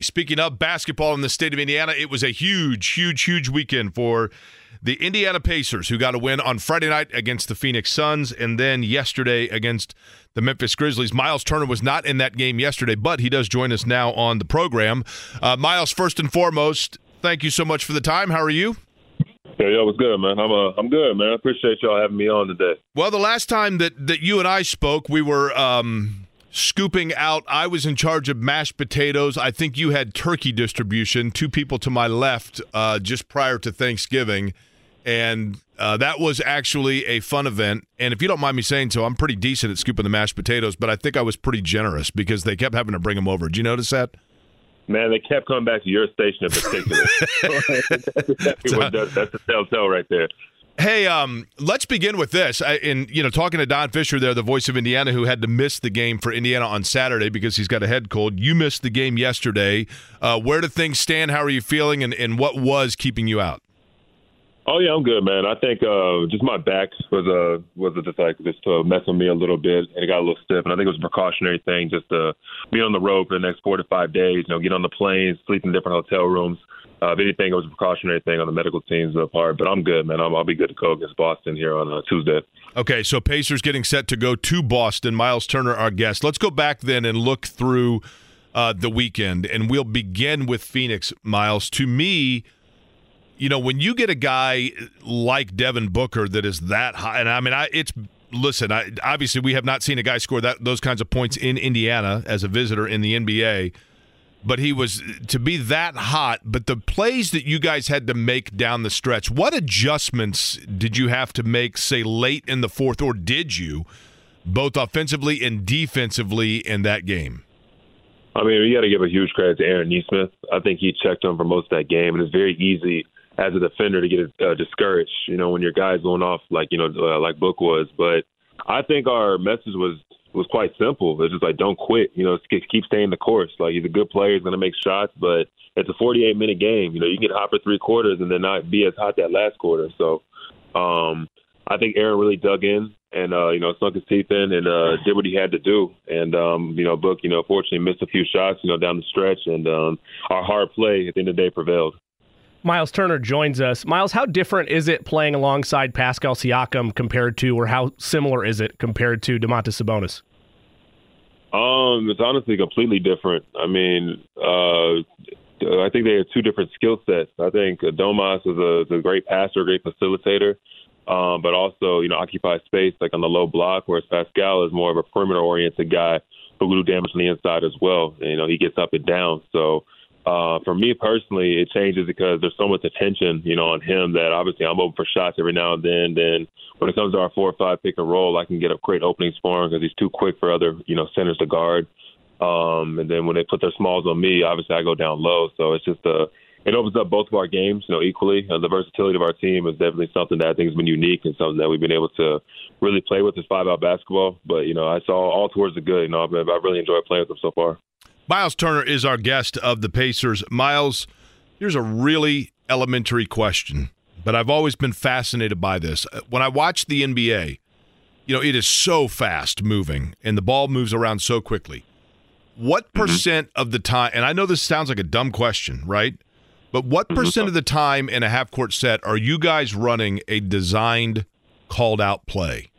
Speaking of basketball in the state of Indiana, it was a huge weekend for the Indiana Pacers, who got a win on Friday night against the Phoenix Suns and then yesterday against the Memphis Grizzlies. Myles Turner was not in that game yesterday, but he does join us now on the program. Myles, first and foremost, thank you so much for the time. How are you? Yo, what's good, man? I'm good, man. I appreciate y'all having me on today. Well, the last time that you and I spoke, we were scooping out. I was in charge of mashed potatoes. I think you had turkey distribution, two people to my left just prior to Thanksgiving. And that was actually a fun event. And if you don't mind me saying so, I'm pretty decent at scooping the mashed potatoes, but I think I was pretty generous because they kept having to bring them over. Did you notice that? Man, they kept coming back to your station in particular. That's a telltale right there. Hey, let's begin with this. Talking to Don Fisher there, the voice of Indiana, who had to miss the game for Indiana on Saturday because he's got a head cold. You missed the game yesterday. Where do things stand? How are you feeling? And what was keeping you out? Oh, yeah, I'm good, man. I think just my back was messing me a little bit, and it got a little stiff. And I think it was a precautionary thing just to be on the road for the next 4 to 5 days, get on the planes, sleep in different hotel rooms. If anything, it was a precautionary thing on the medical team's part. But I'm good, man. I'll be good to go against Boston here on Tuesday. Okay, so Pacers getting set to go to Boston. Myles Turner, our guest. Let's go back then and look through the weekend. And we'll begin with Phoenix, Myles. To me, when you get a guy like Devin Booker that is that high, and obviously we have not seen a guy score those kinds of points in Indiana as a visitor in the NBA, but he was to be that hot. But the plays that you guys had to make down the stretch, what adjustments did you have to make, say, late in the fourth, or did you, both offensively and defensively in that game? I mean, you got to give a huge credit to Aaron Neesmith. I think he checked him for most of that game, and it's very easy as a defender to get discouraged, when your guy's going off like Book was. But I think our message was quite simple. It's just like, don't quit. Keep staying the course. Like, he's a good player. He's going to make shots. But it's a 48-minute game. You can get hot for three quarters and then not be as hot that last quarter. So I think Aaron really dug in and, sunk his teeth in and did what he had to do. And, Book, fortunately missed a few shots, down the stretch. And our hard play at the end of the day prevailed. Myles Turner joins us. Myles, how different is it playing alongside Pascal Siakam how similar is it compared to Domantas Sabonis? It's honestly completely different. I mean, I think they have two different skill sets. I think Domas is a great passer, great facilitator, but also, occupies space like on the low block, whereas Pascal is more of a perimeter-oriented guy who will do damage on the inside as well. And, he gets up and down, so... for me personally, it changes because there's so much attention, on him that obviously I'm open for shots every now and then. Then when it comes to our 4 or 5 pick and roll, I can get up great openings for him because he's too quick for other, centers to guard. And then when they put their smalls on me, obviously I go down low. So it's just it opens up both of our games, equally. The versatility of our team is definitely something that I think has been unique and something that we've been able to really play with is 5-out basketball. But, I saw all towards the good. I really enjoyed playing with them so far. Myles Turner is our guest of the Pacers. Myles, here's a really elementary question, but I've always been fascinated by this. When I watch the NBA, it is so fast moving, and the ball moves around so quickly. What percent of the time, and I know this sounds like a dumb question, right? But what percent of the time in a half-court set are you guys running a designed, called-out play?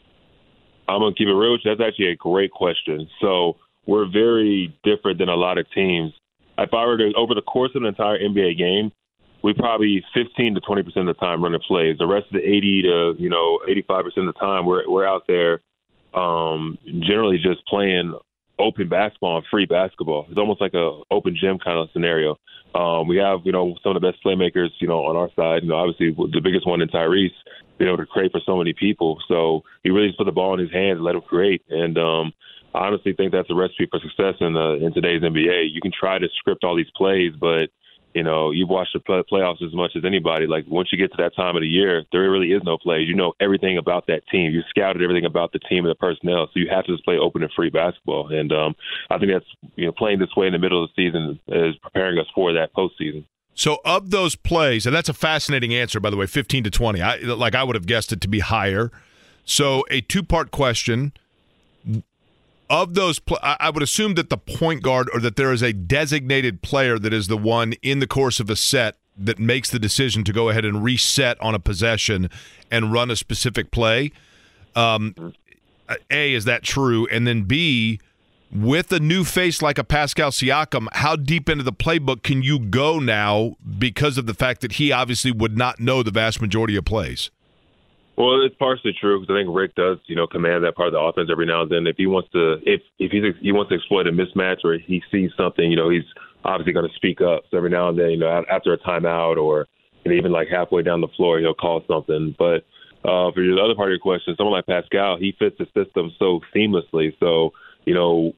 I'm going to keep it real with you. That's actually a great question. So... we're very different than a lot of teams. If I were to, over the course of an entire NBA game, we probably 15 to 20% of the time running plays. The rest of the 80 to 85% of the time, we're out there generally just playing open basketball and free basketball. It's almost like a open gym kind of scenario. We have some of the best playmakers on our side. Obviously the biggest one in Tyrese, to create for so many people. So he really just put the ball in his hands and let him create. And I honestly think that's a recipe for success in today's NBA. You can try to script all these plays, but You know, you've watched the playoffs as much as anybody. Like, once you get to that time of the year, there really is no plays. You know everything about that team. You scouted everything about the team and the personnel. So you have to just play open and free basketball. And I think that's, you know, playing this way in the middle of the season is preparing us for that postseason. So of those plays, and that's a fascinating answer, by the way, 15 to 20. I would have guessed it to be higher. So a two-part question. Of those, I would assume that the point guard, or that there is a designated player that is the one in the course of a set that makes the decision to go ahead and reset on a possession and run a specific play. A, is that true? And then B, with a new face like a Pascal Siakam, how deep into the playbook can you go now because of the fact that he obviously would not know the vast majority of plays? Well, it's partially true because I think Rick does, you know, command that part of the offense every now and then. If he wants to, if he wants to exploit a mismatch, or he sees something, you know, he's obviously going to speak up. So every now and then, you know, after a timeout, or, you know, even like halfway down the floor, he'll call something. But for the other part of your question, someone like Pascal, he fits the system so seamlessly. So, you know,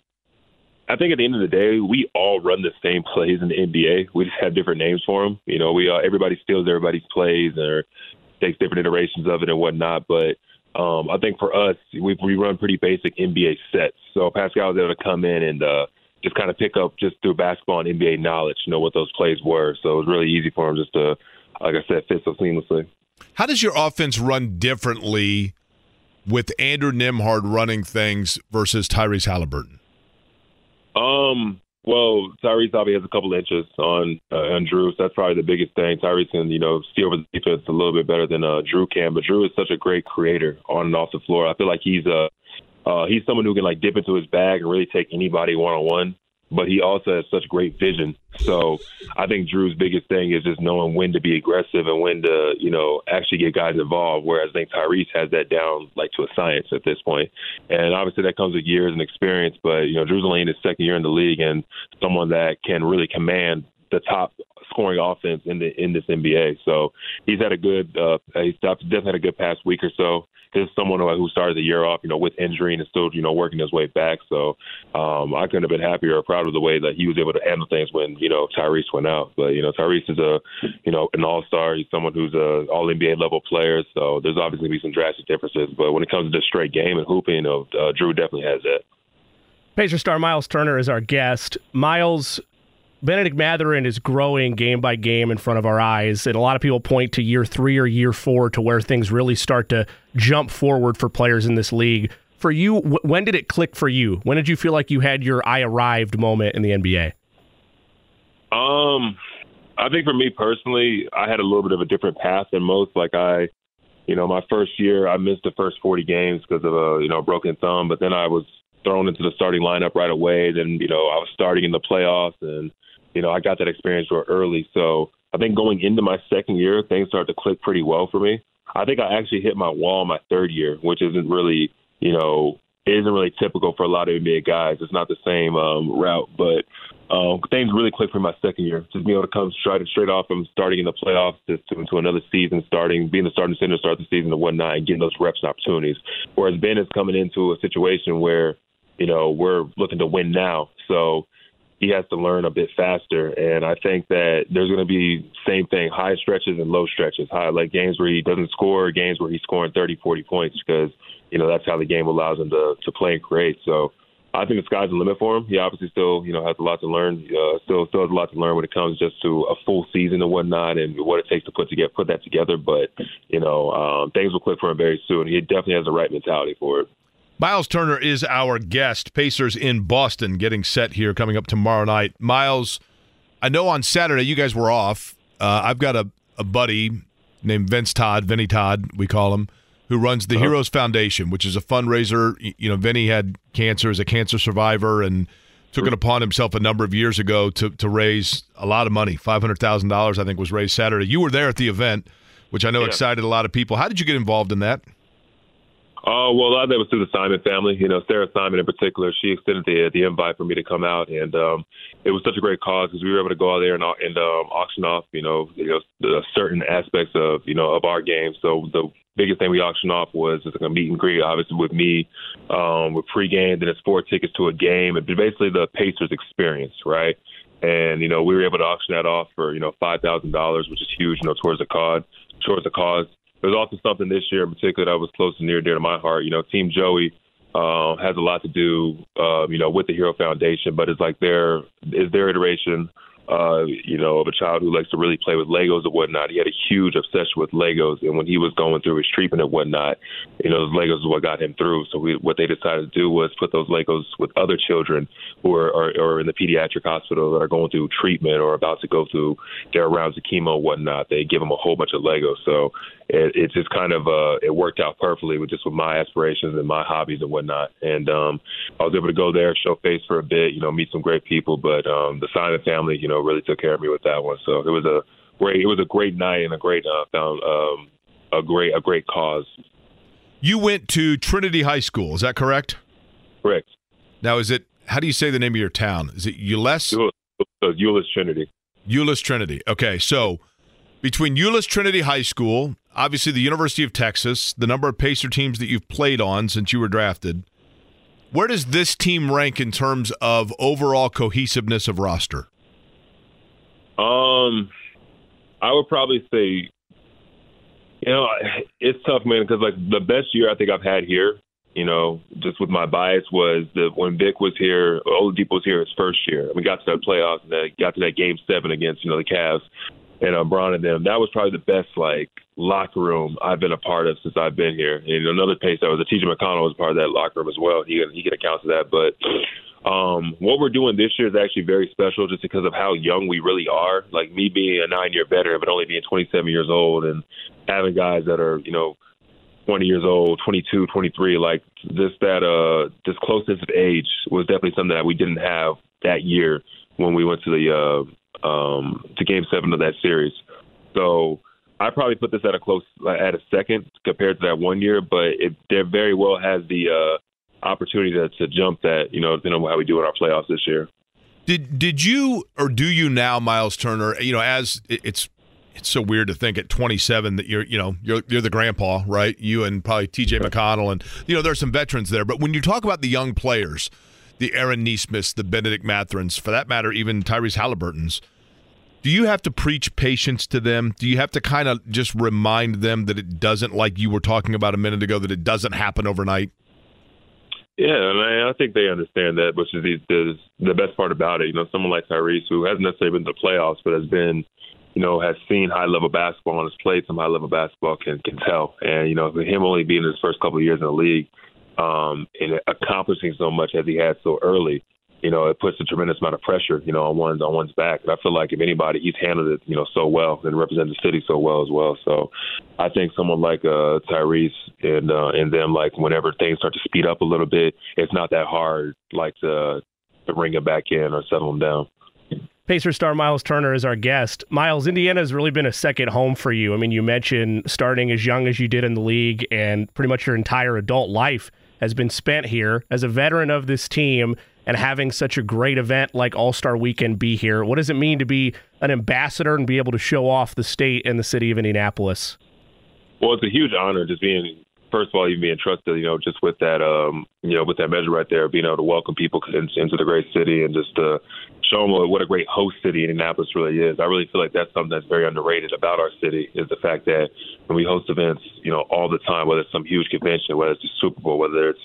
I think at the end of the day, we all run the same plays in the NBA. We just have different names for them. You know, everybody steals everybody's plays, or takes different iterations of it and whatnot. But I think for us, we run pretty basic NBA sets. So Pascal was able to come in and just kind of pick up, just through basketball and NBA knowledge, you know, what those plays were. So it was really easy for him just to, like I said, fit so seamlessly. How does your offense run differently with Andrew Nembhard running things versus Tyrese Halliburton? Well, Tyrese obviously has a couple of inches on Drew, so that's probably the biggest thing. Tyrese can, you know, steal the defense a little bit better than Drew can, but Drew is such a great creator on and off the floor. I feel like he's someone who can, like, dip into his bag and really take anybody one-on-one, but he also has such great vision. So I think Drew's biggest thing is just knowing when to be aggressive and when to, you know, actually get guys involved, whereas I think Tyrese has that down, like, to a science at this point. And obviously that comes with years and experience, but, you know, Drew's only in his second year in the league, and someone that can really command the top scoring offense in this NBA. So he's had a good past week or so. This is someone who started the year off, you know, with injury and is still, you know, working his way back. So I couldn't have been happier or proud of the way that he was able to handle things when, you know, Tyrese went out. But, you know, Tyrese is an all-star. He's someone who's an all-NBA level player. So there's obviously going to be some drastic differences. But when it comes to the straight game and hooping, you know, Drew definitely has that. Pacer star Myles Turner is our guest. Myles, Bennedict Mathurin is growing game by game in front of our eyes, and a lot of people point to year 3 or year 4 to where things really start to jump forward for players in this league. For you, when did it click for you? When did you feel like you had your I arrived moment in the NBA? I think for me personally, I had a little bit of a different path than most. Like my first year, I missed the first 40 games because of a broken thumb, but then I was thrown into the starting lineup right away. Then, you know, I was starting in the playoffs, and, you know, I got that experience real early. So I think going into my second year, things started to click pretty well for me. I think I actually hit my wall my third year, which isn't really typical for a lot of NBA guys. It's not the same route, but things really clicked for my second year. Just being able to come straight off from starting in the playoffs to another season, being the starting center to start the season and whatnot, and getting those reps and opportunities. Whereas Ben is coming into a situation where, you know, we're looking to win now. So he has to learn a bit faster. And I think that there's going to be same thing, high stretches and low stretches, high, like games where he doesn't score, games where he's scoring 30, 40 points, because, you know, that's how the game allows him to play and create. So I think the sky's the limit for him. He obviously still, you know, has a lot to learn, still has a lot to learn when it comes just to a full season and whatnot, and what it takes to put that together. But, you know, things will click for him very soon. He definitely has the right mentality for it. Myles Turner is our guest. Pacers in Boston getting set here coming up tomorrow night. Myles, I know on Saturday you guys were off. I've got a buddy named Vinny Todd, we call him, who runs the Heroes Foundation, which is a fundraiser. You know, Vinny had cancer, is a cancer survivor, and took it upon himself a number of years ago to raise a lot of money. $500,000, I think, was raised Saturday. You were there at the event, which I know excited a lot of people. How did you get involved in that? Well, a lot of that was through the Simon family. You know, Sarah Simon in particular, she extended the invite for me to come out, and it was such a great cause because we were able to go out there and auction off, you know, the certain aspects of, you know, of our game. So the biggest thing we auctioned off was just like a meet and greet, obviously, with me, with pregame, then it's 4 tickets to a game, and basically the Pacers experience, right? And, you know, we were able to auction that off for, you know, $5,000, which is huge, you know, towards the cause. There's also something this year in particular that was close and near and dear to my heart. You know, Team Joey has a lot to do, you know, with the Hero Foundation, but it's like their iteration, you know, of a child who likes to really play with Legos and whatnot. He had a huge obsession with Legos, and when he was going through his treatment and whatnot, you know, those Legos is what got him through. So what they decided to do was put those Legos with other children who are in the pediatric hospital that are going through treatment or about to go through their rounds of chemo and whatnot. They give them a whole bunch of Legos. So it just kind of it worked out perfectly with my aspirations and my hobbies and whatnot. And I was able to go there, show face for a bit, you know, meet some great people. But the Simon family, you know, really took care of me with that one. So it was a great night and a great cause. You went to Trinity High School, is that correct? Correct. Now, how do you say the name of your town? Is it Euless? Euless Trinity. Euless Trinity. Okay, so between Euless Trinity High School, obviously the University of Texas, the number of Pacer teams that you've played on since you were drafted, where does this team rank in terms of overall cohesiveness of roster? I would probably say, you know, it's tough, man, because, like, the best year I think I've had here, you know, just with my bias, was that when Vic was here, Oladipo was here his first year. We got to that playoffs and then got to that Game 7 against, you know, the Cavs and Bron and them. That was probably the best, like, locker room I've been a part of since I've been here. And another Pacer, that was T.J. McConnell was part of that locker room as well. He can account to that, but what we're doing this year is actually very special just because of how young we really are. Like, me being a 9-year veteran but only being 27 years old, and having guys that are, you know, 20 years old, 22, 23, like this closeness of age was definitely something that we didn't have that year when we went to the to Game 7 of that series. So I probably put this at a second compared to that one year, but there very well has the opportunity to jump that, you know, depending on how we do in our playoffs this year. Did you, or do you now, Myles Turner, you know, as it's so weird to think at 27 that you're the grandpa, right? You and probably T.J. McConnell, and, you know, there's some veterans there. But when you talk about the young players, the Aaron Neesmiths, the Bennedict Mathurins, for that matter, even Tyrese Halliburtons, do you have to preach patience to them? Do you have to kind of just remind them that it doesn't, like you were talking about a minute ago, that it doesn't happen overnight? Yeah, and I think they understand that, which is the best part about it. You know, someone like Tyrese, who hasn't necessarily been to the playoffs, but has been, you know, has seen high-level basketball and has played some high-level basketball, can tell. And, you know, him only being his first couple of years in the league and accomplishing so much as he had so early, you know, it puts a tremendous amount of pressure, you know, on one's back. And I feel like if anybody, he's handled it, you know, so well and represented the city so well as well. So I think someone like Tyrese and them, like, whenever things start to speed up a little bit, it's not that hard, like, to bring it back in or settle them down. Pacer star Myles Turner is our guest. Myles, Indiana's really been a second home for you. I mean, you mentioned starting as young as you did in the league, and pretty much your entire adult life has been spent here. As a veteran of this team, and having such a great event like All-Star Weekend be here, what does it mean to be an ambassador and be able to show off the state and the city of Indianapolis? Well, it's a huge honor just being, first of all, even being trusted, you know, just with that, you know, with that measure right there, being able to welcome people into the great city and just show them what a great host city Indianapolis really is. I really feel like that's something that's very underrated about our city, is the fact that when we host events, you know, all the time, whether it's some huge convention, whether it's the Super Bowl, whether it's,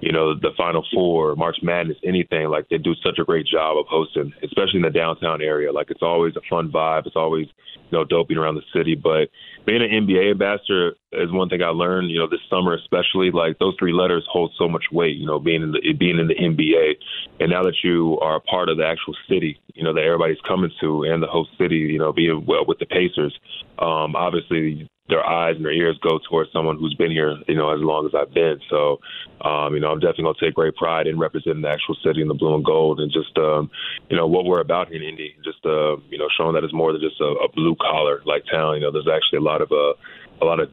you know, the Final Four, March Madness, anything, like, they do such a great job of hosting, especially in the downtown area. Like, it's always a fun vibe. It's always, you know, dope being around the city. But being an NBA ambassador is one thing I learned, you know, this summer especially. Like, those three letters hold so much weight, you know, being in the NBA. And now that you are a part of the actual city, you know, that everybody's coming to, and the host city, you know, being well with the Pacers, obviously their eyes and their ears go towards someone who's been here, you know, as long as I've been. So, you know, I'm definitely going to take great pride in representing the actual city in the blue and gold, and just, you know, what we're about here in Indy, just, you know, showing that it's more than just a blue-collar, like, town. You know, there's actually a lot of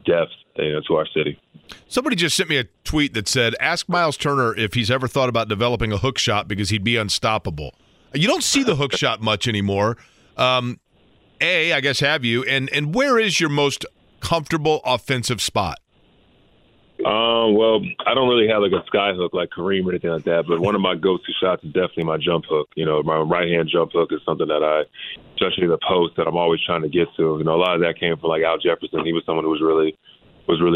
depth, you know, to our city. Somebody just sent me a tweet that said, ask Myles Turner if he's ever thought about developing a hook shot because he'd be unstoppable. You don't see the hook shot much anymore. I guess, have you? And where is your most comfortable offensive spot? Well, I don't really have like a sky hook like Kareem or anything like that, but one of my go-to shots is definitely my jump hook. You know, my right-hand jump hook is something that I, especially the post, that I'm always trying to get to. You know, a lot of that came from like Al Jefferson. He was someone who was really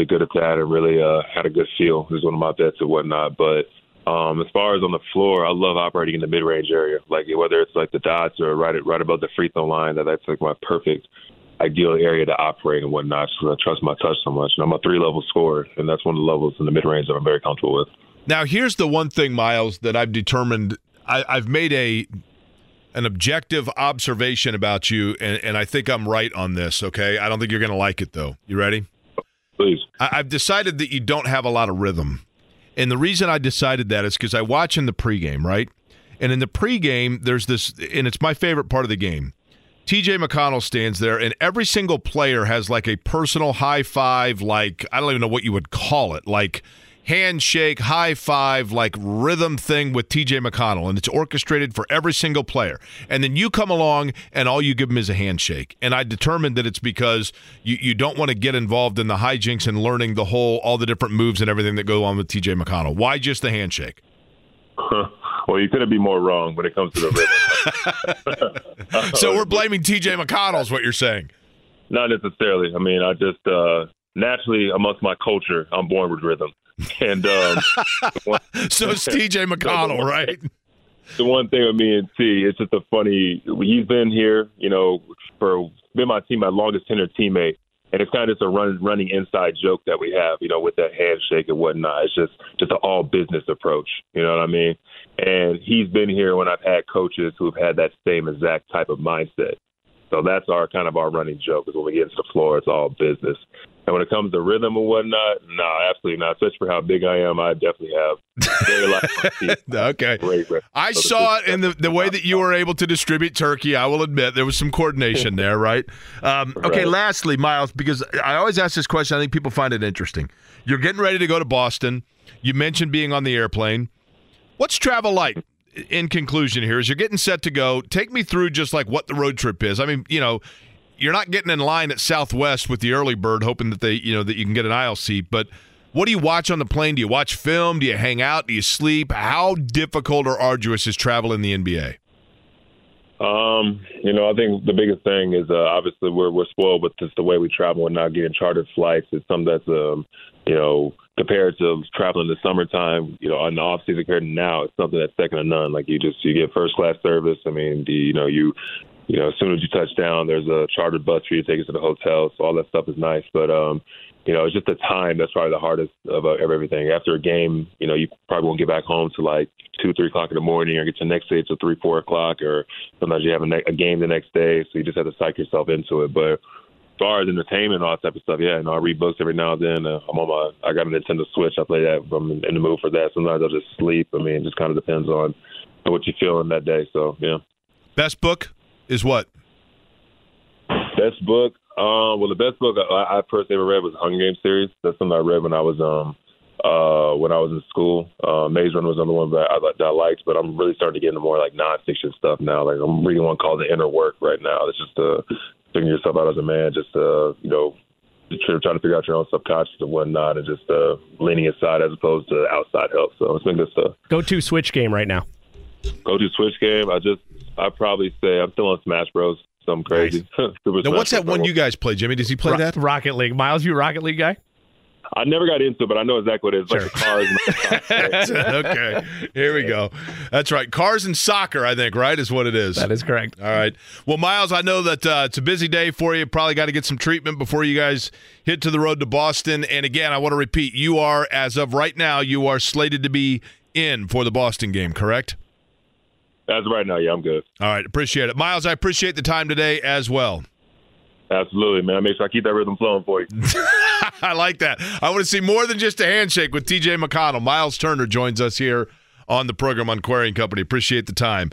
good at that and really had a good feel. He was one of my vets and whatnot. But as far as on the floor, I love operating in the mid-range area, like whether it's like the dots or right above the free throw line. That's like my perfect ideal area to operate and whatnot. So I trust my touch so much. And I'm a three-level scorer, and that's one of the levels in the mid-range that I'm very comfortable with. Now, here's the one thing, Myles, that I've determined. I've made an objective observation about you, and I think I'm right on this, okay? I don't think you're going to like it, though. You ready? Please. I've decided that you don't have a lot of rhythm. And the reason I decided that is because I watch in the pregame, right? And in the pregame, there's this, and it's my favorite part of the game. T.J. McConnell stands there, and every single player has like a personal high five, like, I don't even know what you would call it, like handshake, high five, like rhythm thing with T.J. McConnell, and it's orchestrated for every single player. And then you come along, and all you give them is a handshake. And I determined that it's because you don't want to get involved in the hijinks and learning the whole, all the different moves and everything that go on with T.J. McConnell. Why just the handshake? Well, you couldn't be more wrong when it comes to the rhythm. So we're blaming T.J. McConnell is what you're saying. Not necessarily. I mean, I just naturally, amongst my culture, I'm born with rhythm. And so it's T.J. McConnell, right? The one thing with me and T, it's just a funny – he's been here, you know, been my longest tenured teammate. And it's kind of just a running inside joke that we have, you know, with that handshake and whatnot. It's just an all-business approach, you know what I mean? And he's been here when I've had coaches who have had that same exact type of mindset. So that's our running joke is when we get into the floor, it's all business. And when it comes to rhythm and whatnot, no, absolutely not. Especially for how big I am, I definitely have very lot of teeth. Okay. I saw it in the way that you were able to distribute turkey. I will admit there was some coordination there, right? Okay, right. Lastly, Myles, because I always ask this question. I think people find it interesting. You're getting ready to go to Boston. You mentioned being on the airplane. What's travel like? In conclusion here, as you're getting set to go, take me through just like what the road trip is. I mean, you know, you're not getting in line at Southwest with the early bird hoping that they, you know, that you can get an aisle seat. But what do you watch on the plane? Do you watch film? Do you hang out? Do you sleep? How difficult or arduous is travel in the NBA? You know, I think the biggest thing is obviously we're spoiled with just the way we travel and not getting chartered flights. It's something that's, you know, compared to traveling the summertime, you know, on the off season compared to now, it's something that's second to none. Like you get first class service. I mean, you know, as soon as you touch down, there's a chartered bus for you to take you to the hotel. So all that stuff is nice, but you know, it's just the time that's probably the hardest of everything. After a game, you know, you probably won't get back home to like 2-3 o'clock in the morning, or get your next day to 3-4 o'clock, or sometimes you have a game the next day, so you just have to psych yourself into it. But as far as entertainment and all that type of stuff, yeah, and I read books every now and then. I got a Nintendo Switch. I play that. I'm in the mood for that. Sometimes I'll just sleep. I mean, it just kind of depends on what you're feeling that day. So yeah. Best book is what? Best book. Well, the best book I personally ever read was the Hunger Games series. That's something I read when I was in school. Maze Runner was another one that I liked, but I'm really starting to get into more like nonfiction stuff now. Like I'm reading one called The Inner Work right now. It's just figuring yourself out as a man, just you know, trying to figure out your own subconscious and whatnot, and just leaning inside as opposed to outside help. So it's been good stuff. Go to Switch game. I probably say I'm still on Smash Bros. Something crazy. Nice. Now, what's that one you guys play, Jimmy? Does he play that? Rocket League. Myles, you a Rocket League guy? I never got into it, but I know exactly what it is. Sure. Like the cars and the Okay. Here we go. That's right. Cars and soccer, I think, right, is what it is. That is correct. All right. Well, Myles, I know that it's a busy day for you. Probably got to get some treatment before you guys hit to the road to Boston. And again, I want to repeat, you are, as of right now, you are slated to be in for the Boston game, correct? As of right now, yeah, I'm good. All right. Appreciate it. Myles, I appreciate the time today as well. Absolutely, man. Make sure I keep that rhythm flowing for you. I like that. I want to see more than just a handshake with T.J. McConnell. Myles Turner joins us here on the program on Query & Company. Appreciate the time.